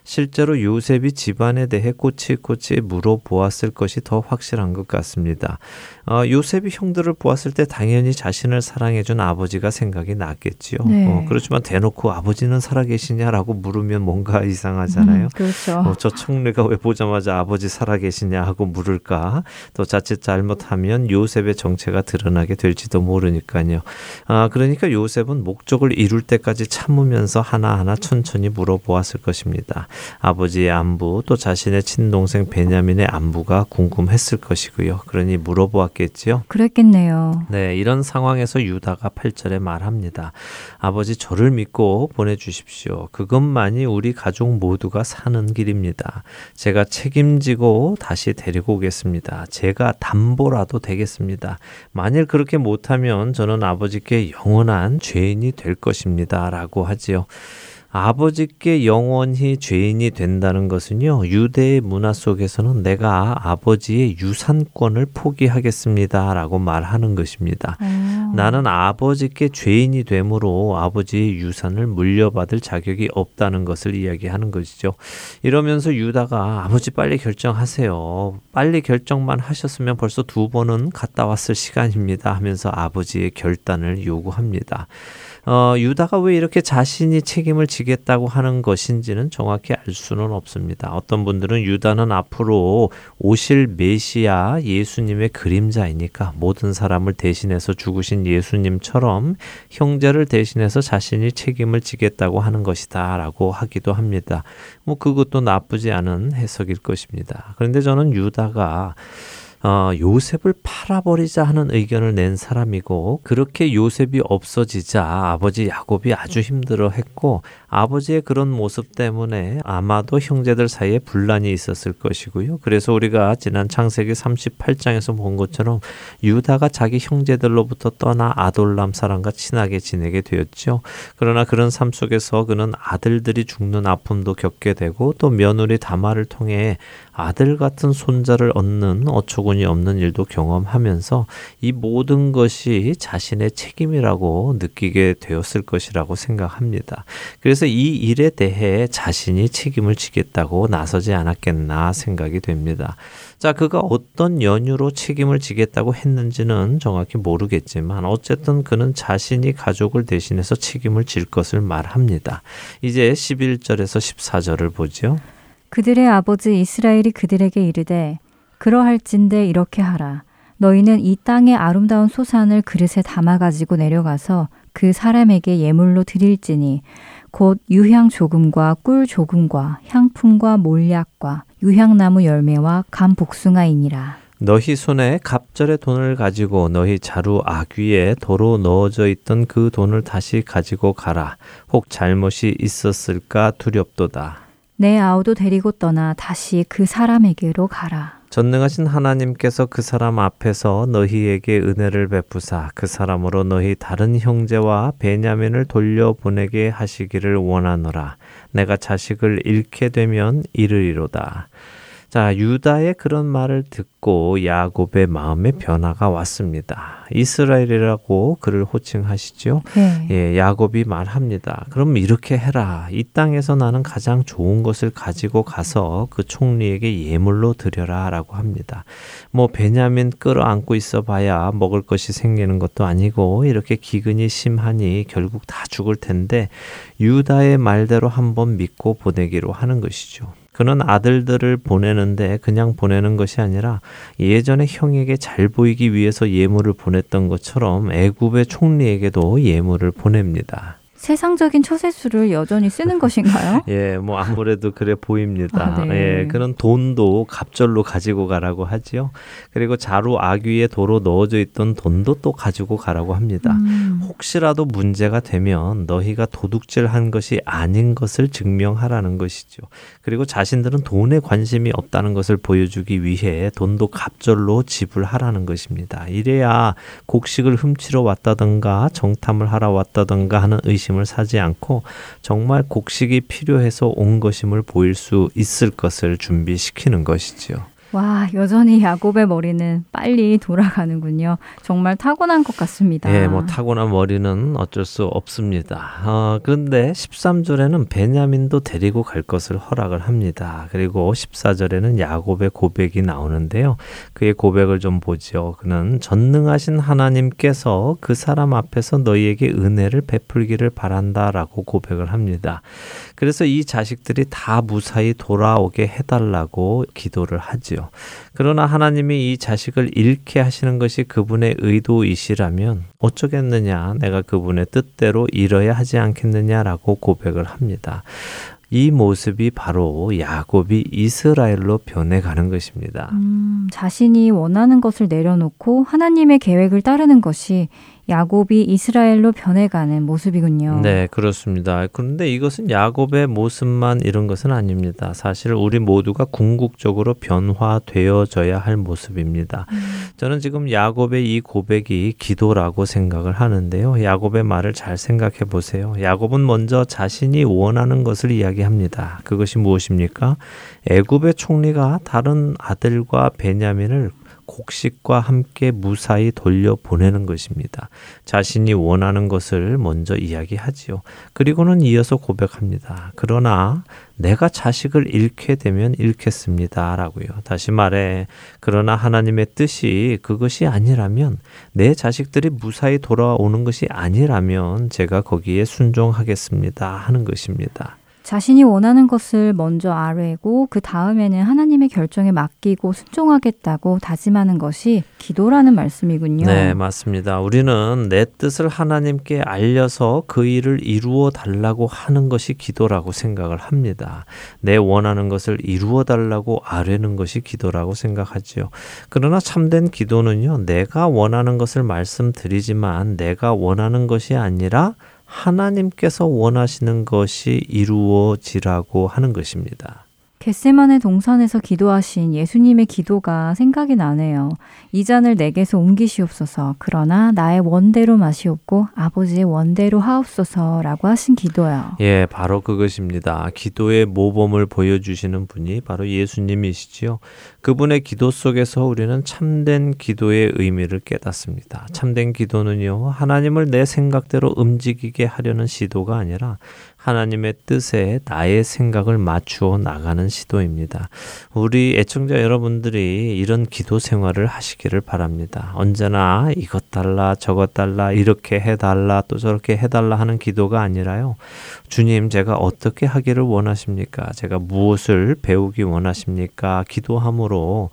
실제로 요셉이 집안에 대해 꼬치꼬치 물어보았을 것이 더 확실한 것 같습니다. 요셉이 형들을 보았을 때 당연히 자신을 사랑해준 아버지가 생각이 났겠지요. 네. 그렇지만 대놓고 아버지는 살아계시냐라고 물으면 뭔가 이상하잖아요. 그렇죠. 저 총리가 왜 보자마자 아버지 살아계시냐 하고 물을까? 또 자칫 잘못하면 요셉의 정체가 드러나게 될지도 모르니까요. 그러니까 요셉은 목적을 이룰 때까지 참으면서 하나하나 천천히 물어보았을 것입니다. 아버지의 안부 또 자신의 친동생 베냐민의 안부가 궁금했을 것이고요. 그러니 물어보았겠지요. 그랬겠네요. 네, 이런 상황에서 유다가 8절에 말합니다. 아버지 저를 믿고 보내주십시오. 그것만이 우리 가족 모두가 사는 길입니다. 제가 책임지고 다시 데리고 오겠습니다. 제가 담보라도 되겠습니다. 만일 그렇게 못하면 저는 아버지께 영원한 죄인이 될 것입니다. 라고 하지요. 아버지께 영원히 죄인이 된다는 것은요, 유대의 문화 속에서는 내가 아버지의 유산권을 포기하겠습니다 라고 말하는 것입니다. 나는 아버지께 죄인이 되므로 아버지의 유산을 물려받을 자격이 없다는 것을 이야기하는 것이죠. 이러면서 유다가 아버지 빨리 결정하세요. 빨리 결정만 하셨으면 벌써 2번은 갔다 왔을 시간입니다 하면서 아버지의 결단을 요구합니다. 유다가 왜 이렇게 자신이 책임을 지겠다고 하는 것인지는 정확히 알 수는 없습니다. 어떤 분들은 유다는 앞으로 오실 메시아 예수님의 그림자이니까 모든 사람을 대신해서 죽으신 예수님처럼 형제를 대신해서 자신이 책임을 지겠다고 하는 것이다 라고 하기도 합니다. 뭐 그것도 나쁘지 않은 해석일 것입니다. 그런데 저는 유다가 요셉을 팔아버리자 하는 의견을 낸 사람이고 그렇게 요셉이 없어지자 아버지 야곱이 아주 힘들어했고 아버지의 그런 모습 때문에 아마도 형제들 사이에 분란이 있었을 것이고요. 그래서 우리가 지난 창세기 38장에서 본 것처럼 유다가 자기 형제들로부터 떠나 아돌람 사람과 친하게 지내게 되었죠. 그러나 그런 삶 속에서 그는 아들들이 죽는 아픔도 겪게 되고 또 며느리 다말을 통해 아들 같은 손자를 얻는 어처구니 없는 일도 경험하면서 이 모든 것이 자신의 책임이라고 느끼게 되었을 것이라고 생각합니다. 그래서 이 일에 대해 자신이 책임을 지겠다고 나서지 않았겠나 생각이 됩니다. 자, 그가 어떤 연유로 책임을 지겠다고 했는지는 정확히 모르겠지만 어쨌든 그는 자신이 가족을 대신해서 책임을 질 것을 말합니다. 이제 11절에서 14절을 보죠. 그들의 아버지 이스라엘이 그들에게 이르되 그러할진대 이렇게 하라. 너희는 이 땅의 아름다운 소산을 그릇에 담아가지고 내려가서 그 사람에게 예물로 드릴지니 곧 유향 조금과 꿀 조금과 향품과 몰약과 유향나무 열매와 감 복숭아이니라. 너희 손에 갑절의 돈을 가지고 너희 자루 아귀에 도로 넣어져 있던 그 돈을 다시 가지고 가라. 혹 잘못이 있었을까 두렵도다. 내 아우도 데리고 떠나 다시 그 사람에게로 가라. 전능하신 하나님께서 그 사람 앞에서 너희에게 은혜를 베푸사 그 사람으로 너희 다른 형제와 베냐민을 돌려보내게 하시기를 원하노라. 내가 자식을 잃게 되면 이르리로다. 자, 유다의 그런 말을 듣고 야곱의 마음에 변화가 왔습니다. 이스라엘이라고 그를 호칭하시죠. 네. 예, 야곱이 말합니다. 그럼 이렇게 해라. 이 땅에서 나는 가장 좋은 것을 가지고 가서 그 총리에게 예물로 드려라 라고 합니다. 뭐 베냐민 끌어안고 있어봐야 먹을 것이 생기는 것도 아니고 이렇게 기근이 심하니 결국 다 죽을 텐데 유다의 말대로 한번 믿고 보내기로 하는 것이죠. 그는 아들들을 보내는데 그냥 보내는 것이 아니라 예전에 형에게 잘 보이기 위해서 예물을 보냈던 것처럼 애굽의 총리에게도 예물을 보냅니다. 세상적인 처세술을 여전히 쓰는 것인가요? 예, 뭐 아무래도 그래 보입니다. 아, 네. 예, 그런 돈도 갑절로 가지고 가라고 하지요. 그리고 자루 아귀에 도로 넣어져 있던 돈도 또 가지고 가라고 합니다. 혹시라도 문제가 되면 너희가 도둑질한 것이 아닌 것을 증명하라는 것이죠. 그리고 자신들은 돈에 관심이 없다는 것을 보여주기 위해 돈도 갑절로 지불하라는 것입니다. 이래야 곡식을 훔치러 왔다든가 정탐을 하러 왔다든가 하는 의심 을 사지 않고 정말 곡식이 필요해서 온 것임을 보일 수 있을 것을 준비시키는 것이지요. 와, 여전히 야곱의 머리는 빨리 돌아가는군요. 정말 타고난 것 같습니다. 예, 뭐 타고난 머리는 어쩔 수 없습니다. 그런데 13절에는 베냐민도 데리고 갈 것을 허락을 합니다. 그리고 14절에는 야곱의 고백이 나오는데요. 그의 고백을 좀 보죠. 그는 전능하신 하나님께서 그 사람 앞에서 너희에게 은혜를 베풀기를 바란다라고 고백을 합니다. 그래서 이 자식들이 다 무사히 돌아오게 해달라고 기도를 하지요. 그러나 하나님이 이 자식을 잃게 하시는 것이 그분의 의도이시라면 어쩌겠느냐, 내가 그분의 뜻대로 잃어야 하지 않겠느냐라고 고백을 합니다. 이 모습이 바로 야곱이 이스라엘로 변해가는 것입니다. 자신이 원하는 것을 내려놓고 하나님의 계획을 따르는 것이 야곱이 이스라엘로 변해가는 모습이군요. 네, 그렇습니다. 그런데 이것은 야곱의 모습만 이런 것은 아닙니다. 사실 우리 모두가 궁극적으로 변화되어져야 할 모습입니다. 저는 지금 야곱의 이 고백이 기도라고 생각을 하는데요. 야곱의 말을 잘 생각해 보세요. 야곱은 먼저 자신이 원하는 것을 이야기합니다. 그것이 무엇입니까? 애굽의 총리가 다른 아들과 베냐민을 곡식과 함께 무사히 돌려보내는 것입니다. 자신이 원하는 것을 먼저 이야기하지요. 그리고는 이어서 고백합니다. 그러나 내가 자식을 잃게 되면 잃겠습니다. 라고요. 다시 말해 그러나 하나님의 뜻이 그것이 아니라면 내 자식들이 무사히 돌아오는 것이 아니라면 제가 거기에 순종하겠습니다. 하는 것입니다. 자신이 원하는 것을 먼저 아뢰고 그 다음에는 하나님의 결정에 맡기고 순종하겠다고 다짐하는 것이 기도라는 말씀이군요. 네, 맞습니다. 우리는 내 뜻을 하나님께 알려서 그 일을 이루어 달라고 하는 것이 기도라고 생각을 합니다. 내 원하는 것을 이루어 달라고 아뢰는 것이 기도라고 생각하지요. 그러나 참된 기도는요, 내가 원하는 것을 말씀드리지만 내가 원하는 것이 아니라 하나님께서 원하시는 것이 이루어지라고 하는 것입니다. 겟세마네 동산에서 기도하신 예수님의 기도가 생각이 나네요. 이 잔을 내게서 옮기시옵소서. 그러나 나의 원대로 마시옵고 아버지의 원대로 하옵소서라고 하신 기도요. 예, 바로 그것입니다. 기도의 모범을 보여주시는 분이 바로 예수님이시지요. 그분의 기도 속에서 우리는 참된 기도의 의미를 깨닫습니다. 참된 기도는요, 하나님을 내 생각대로 움직이게 하려는 시도가 아니라 하나님의 뜻에 나의 생각을 맞추어 나가는 시도입니다. 우리 애청자 여러분들이 이런 기도 생활을 하시기를 바랍니다. 언제나 이것 달라 저것 달라 이렇게 해달라 또 저렇게 해달라 하는 기도가 아니라요. 주님, 제가 어떻게 하기를 원하십니까? 제가 무엇을 배우기 원하십니까? 기도함으로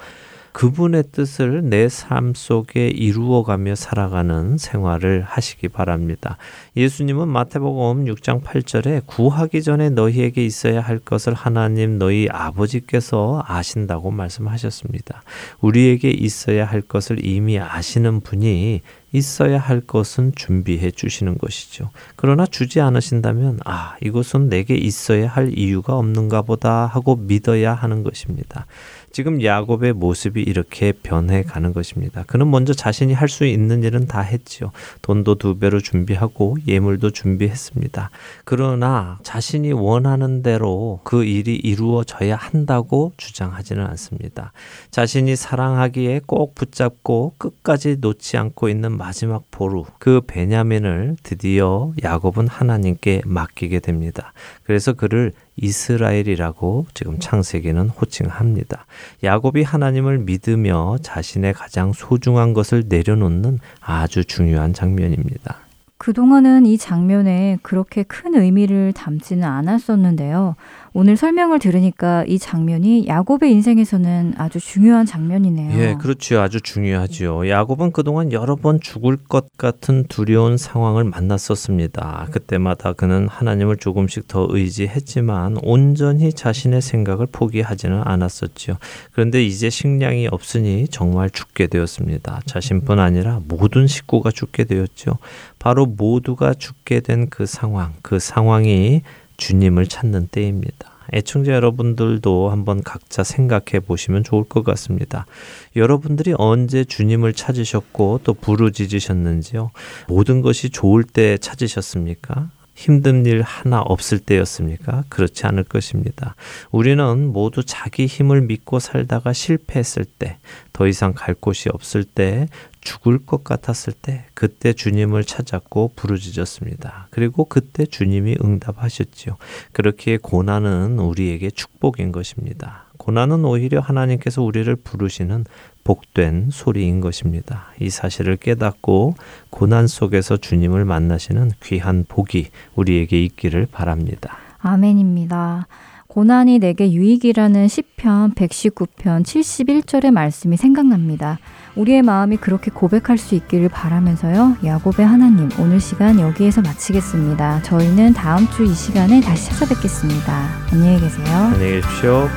그분의 뜻을 내 삶 속에 이루어가며 살아가는 생활을 하시기 바랍니다. 예수님은 마태복음 6장 8절에 구하기 전에 너희에게 있어야 할 것을 하나님 너희 아버지께서 아신다고 말씀하셨습니다. 우리에게 있어야 할 것을 이미 아시는 분이 있어야 할 것은 준비해 주시는 것이죠. 그러나 주지 않으신다면 이것은 내게 있어야 할 이유가 없는가 보다 하고 믿어야 하는 것입니다. 지금 야곱의 모습이 이렇게 변해가는 것입니다. 그는 먼저 자신이 할 수 있는 일은 다 했지요. 돈도 2배로 준비하고 예물도 준비했습니다. 그러나 자신이 원하는 대로 그 일이 이루어져야 한다고 주장하지는 않습니다. 자신이 사랑하기에 꼭 붙잡고 끝까지 놓지 않고 있는 마지막 보루, 그 베냐민을 드디어 야곱은 하나님께 맡기게 됩니다. 그래서 그를 이스라엘이라고 지금 창세기는 호칭합니다. 야곱이 하나님을 믿으며 자신의 가장 소중한 것을 내려놓는 아주 중요한 장면입니다. 그동안은 이 장면에 그렇게 큰 의미를 담지는 않았었는데요. 오늘 설명을 들으니까 이 장면이 야곱의 인생에서는 아주 중요한 장면이네요. 예, 그렇죠. 아주 중요하죠. 야곱은 그동안 여러 번 죽을 것 같은 두려운 상황을 만났었습니다. 그때마다 그는 하나님을 조금씩 더 의지했지만 온전히 자신의 생각을 포기하지는 않았었죠. 그런데 이제 식량이 없으니 정말 죽게 되었습니다. 자신뿐 아니라 모든 식구가 죽게 되었죠. 바로 모두가 죽게 된 그 상황, 그 상황이 주님을 찾는 때입니다. 애청자 여러분들도 한번 각자 생각해 보시면 좋을 것 같습니다. 여러분들이 언제 주님을 찾으셨고 또 부르짖으셨는지요? 모든 것이 좋을 때 찾으셨습니까? 힘든 일 하나 없을 때였습니까? 그렇지 않을 것입니다. 우리는 모두 자기 힘을 믿고 살다가 실패했을 때, 더 이상 갈 곳이 없을 때, 죽을 것 같았을 때 그때 주님을 찾았고 부르짖었습니다. 그리고 그때 주님이 응답하셨지요. 그렇기에 고난은 우리에게 축복인 것입니다. 고난은 오히려 하나님께서 우리를 부르시는 복된 소리인 것입니다. 이 사실을 깨닫고 고난 속에서 주님을 만나시는 귀한 복이 우리에게 있기를 바랍니다. 아멘입니다. 고난이 내게 유익이라는 시편 119편 71절의 말씀이 생각납니다. 우리의 마음이 그렇게 고백할 수 있기를 바라면서요. 야곱의 하나님, 오늘 시간 여기에서 마치겠습니다. 저희는 다음 주 이 시간에 다시 찾아뵙겠습니다. 안녕히 계세요. 안녕히 계십시오.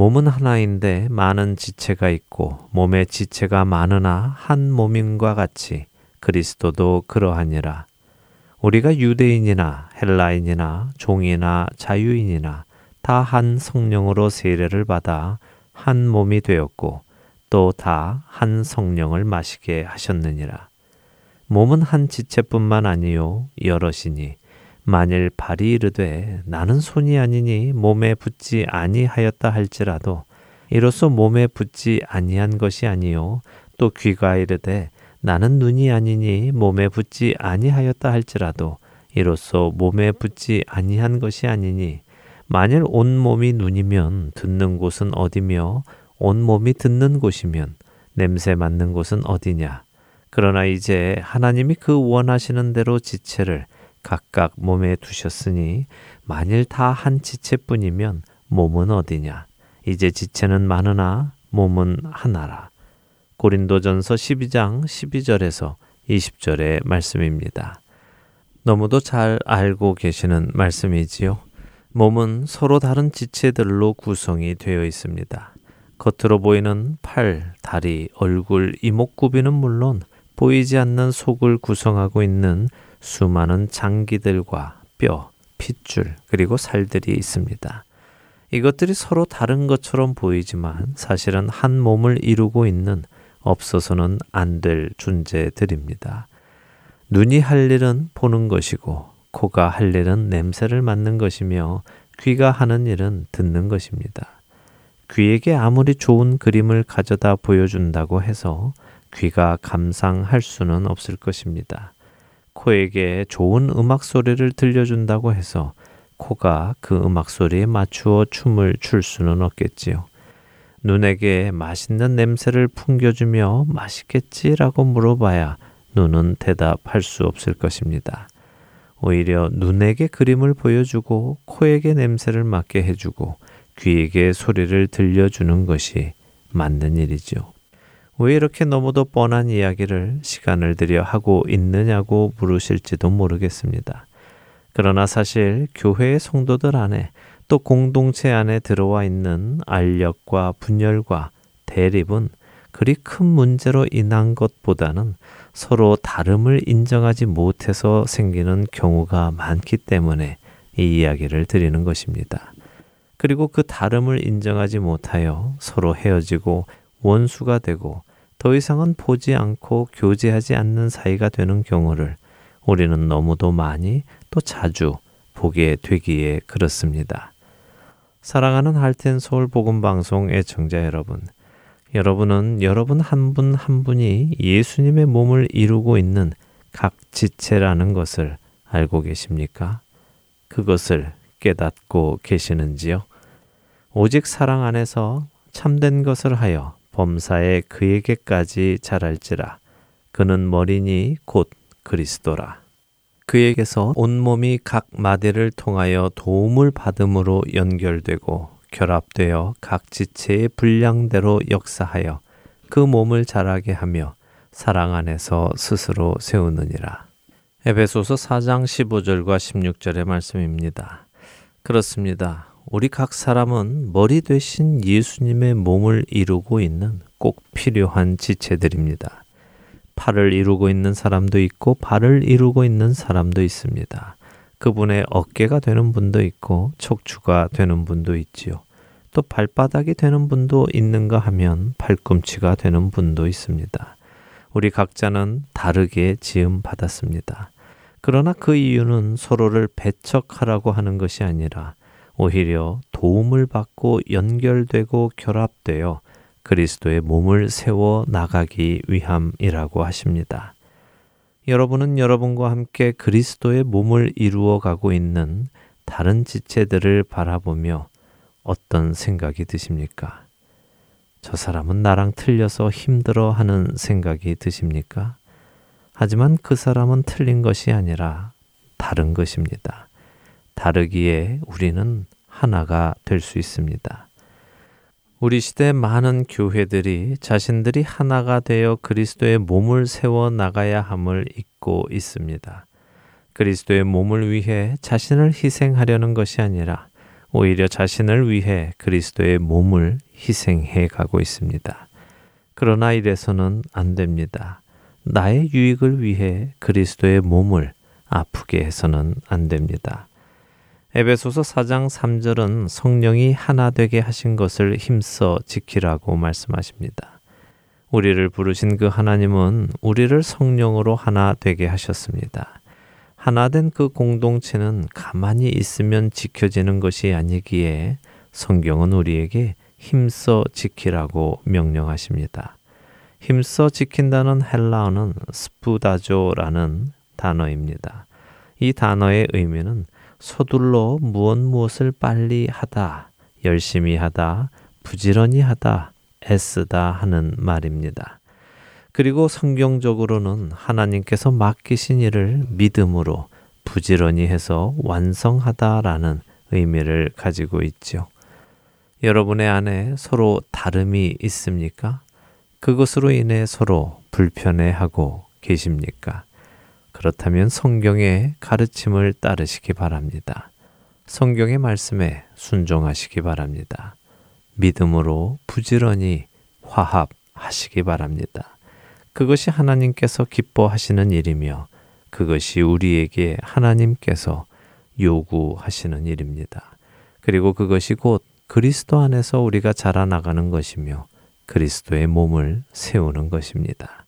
몸은 하나인데 많은 지체가 있고 몸에 지체가 많으나 한 몸임과 같이 그리스도도 그러하니라. 우리가 유대인이나 헬라인이나 종이나 자유인이나 다 한 성령으로 세례를 받아 한 몸이 되었고 또 다 한 성령을 마시게 하셨느니라. 몸은 한 지체뿐만 아니요 여럿이니 만일 발이 이르되 나는 손이 아니니 몸에 붙지 아니하였다 할지라도 이로써 몸에 붙지 아니한 것이 아니요 또 귀가 이르되 나는 눈이 아니니 몸에 붙지 아니하였다 할지라도 이로써 몸에 붙지 아니한 것이 아니니 만일 온 몸이 눈이면 듣는 곳은 어디며 온 몸이 듣는 곳이면 냄새 맡는 곳은 어디냐. 그러나 이제 하나님이 그 원하시는 대로 지체를 각각 몸에 두셨으니 만일 다 한 지체뿐이면 몸은 어디냐. 이제 지체는 많으나 몸은 하나라. 고린도전서 12장 12절에서 20절의 말씀입니다. 너무도 잘 알고 계시는 말씀이지요. 몸은 서로 다른 지체들로 구성이 되어 있습니다. 겉으로 보이는 팔, 다리, 얼굴, 이목구비는 물론 보이지 않는 속을 구성하고 있는 수많은 장기들과 뼈, 핏줄, 그리고 살들이 있습니다. 이것들이 서로 다른 것처럼 보이지만 사실은 한 몸을 이루고 있는 없어서는 안 될 존재들입니다. 눈이 할 일은 보는 것이고 코가 할 일은 냄새를 맡는 것이며 귀가 하는 일은 듣는 것입니다. 귀에게 아무리 좋은 그림을 가져다 보여준다고 해서 귀가 감상할 수는 없을 것입니다. 코에게 좋은 음악 소리를 들려준다고 해서 코가 그 음악 소리에 맞추어 춤을 출 수는 없겠지요. 눈에게 맛있는 냄새를 풍겨주며 맛있겠지라고 물어봐야 눈은 대답할 수 없을 것입니다. 오히려 눈에게 그림을 보여주고 코에게 냄새를 맡게 해주고 귀에게 소리를 들려주는 것이 맞는 일이죠. 왜 이렇게 너무도 뻔한 이야기를 시간을 들여 하고 있느냐고 물으실지도 모르겠습니다. 그러나 사실 교회의 성도들 안에 또 공동체 안에 들어와 있는 알력과 분열과 대립은 그리 큰 문제로 인한 것보다는 서로 다름을 인정하지 못해서 생기는 경우가 많기 때문에 이 이야기를 드리는 것입니다. 그리고 그 다름을 인정하지 못하여 서로 헤어지고 원수가 되고 더 이상은 보지 않고 교제하지 않는 사이가 되는 경우를 우리는 너무도 많이 또 자주 보게 되기에 그렇습니다. 사랑하는 하트앤소울 복음 방송 애청자 여러분, 여러분은 여러분 한 분 한 분이 예수님의 몸을 이루고 있는 각 지체라는 것을 알고 계십니까? 그것을 깨닫고 계시는지요? 오직 사랑 안에서 참된 것을 하여 범사에 그에게까지 자랄지라. 그는 머리니 곧 그리스도라. 그에게서 온몸이 각 마디를 통하여 도움을 받음으로 연결되고 결합되어 각 지체의 분량대로 역사하여 그 몸을 자라게 하며 사랑 안에서 스스로 세우느니라. 에베소서 4장 15절과 16절의 말씀입니다. 그렇습니다. 우리 각 사람은 머리 되신 예수님의 몸을 이루고 있는 꼭 필요한 지체들입니다. 팔을 이루고 있는 사람도 있고 발을 이루고 있는 사람도 있습니다. 그분의 어깨가 되는 분도 있고 척추가 되는 분도 있지요. 또 발바닥이 되는 분도 있는가 하면 팔꿈치가 되는 분도 있습니다. 우리 각자는 다르게 지음 받았습니다. 그러나 그 이유는 서로를 배척하라고 하는 것이 아니라 오히려 도움을 받고 연결되고 결합되어 그리스도의 몸을 세워 나가기 위함이라고 하십니다. 여러분은 여러분과 함께 그리스도의 몸을 이루어가고 있는 다른 지체들을 바라보며 어떤 생각이 드십니까? 저 사람은 나랑 틀려서 힘들어하는 생각이 드십니까? 하지만 그 사람은 틀린 것이 아니라 다른 것입니다. 다르기에 우리는 하나가 될 수 있습니다. 우리 시대 많은 교회들이 자신들이 하나가 되어 그리스도의 몸을 세워 나가야 함을 잊고 있습니다. 그리스도의 몸을 위해 자신을 희생하려는 것이 아니라 오히려 자신을 위해 그리스도의 몸을 희생해 가고 있습니다. 그러나 이래서는 안 됩니다. 나의 유익을 위해 그리스도의 몸을 아프게 해서는 안 됩니다. 에베소서 4장 3절은 성령이 하나 되게 하신 것을 힘써 지키라고 말씀하십니다. 우리를 부르신 그 하나님은 우리를 성령으로 하나 되게 하셨습니다. 하나 된 그 공동체는 가만히 있으면 지켜지는 것이 아니기에 성경은 우리에게 힘써 지키라고 명령하십니다. 힘써 지킨다는 헬라어는 스푸다조라는 단어입니다. 이 단어의 의미는 서둘러 무엇무엇을 빨리 하다, 열심히 하다, 부지런히 하다, 애쓰다 하는 말입니다. 그리고 성경적으로는 하나님께서 맡기신 일을 믿음으로 부지런히 해서 완성하다라는 의미를 가지고 있죠. 여러분의 안에 서로 다름이 있습니까? 그것으로 인해 서로 불편해하고 계십니까? 그렇다면 성경의 가르침을 따르시기 바랍니다. 성경의 말씀에 순종하시기 바랍니다. 믿음으로 부지런히 화합하시기 바랍니다. 그것이 하나님께서 기뻐하시는 일이며 그것이 우리에게 하나님께서 요구하시는 일입니다. 그리고 그것이 곧 그리스도 안에서 우리가 자라나가는 것이며 그리스도의 몸을 세우는 것입니다.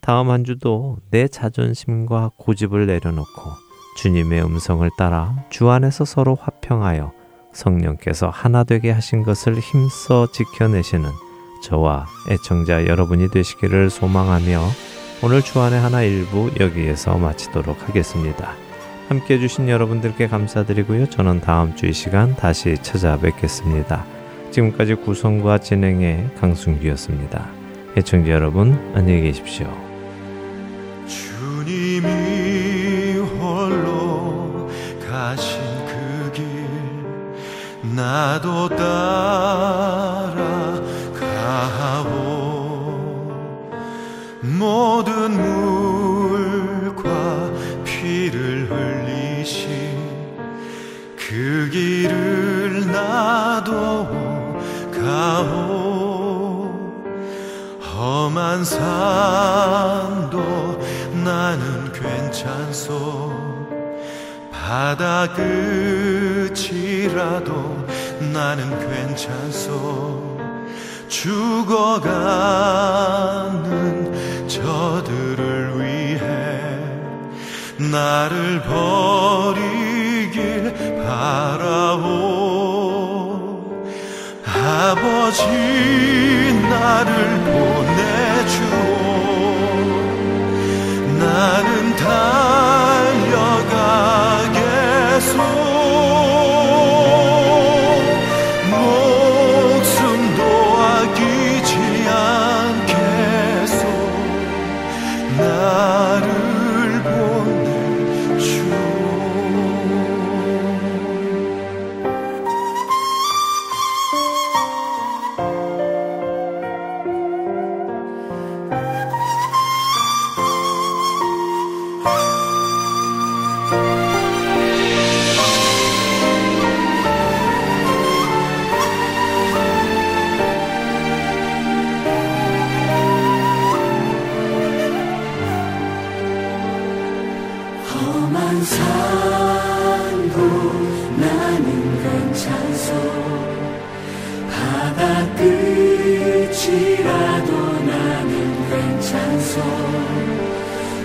다음 한 주도 내 자존심과 고집을 내려놓고 주님의 음성을 따라 주 안에서 서로 화평하여 성령께서 하나 되게 하신 것을 힘써 지켜내시는 저와 애청자 여러분이 되시기를 소망하며 오늘 주안의 하나 일부 여기에서 마치도록 하겠습니다. 함께 해주신 여러분들께 감사드리고요. 저는 다음 주 이 시간 다시 찾아뵙겠습니다. 지금까지 구성과 진행의 강승규였습니다. 애청자 여러분 안녕히 계십시오. 주님이 홀로 가신 그 길 나도 따라가오. 모든 물과 피를 흘리신 그 길을 나도 가오. 험한 산도 나는 괜찮소. 바다 끝이라도 나는 괜찮소. 죽어가는 저들을 위해 나를 버리길 바라오. 아버지 나를 보내주오. 나는 달려가겠소. 목숨도 아끼지 않겠소. 나를 보내주오.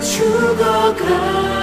죽어가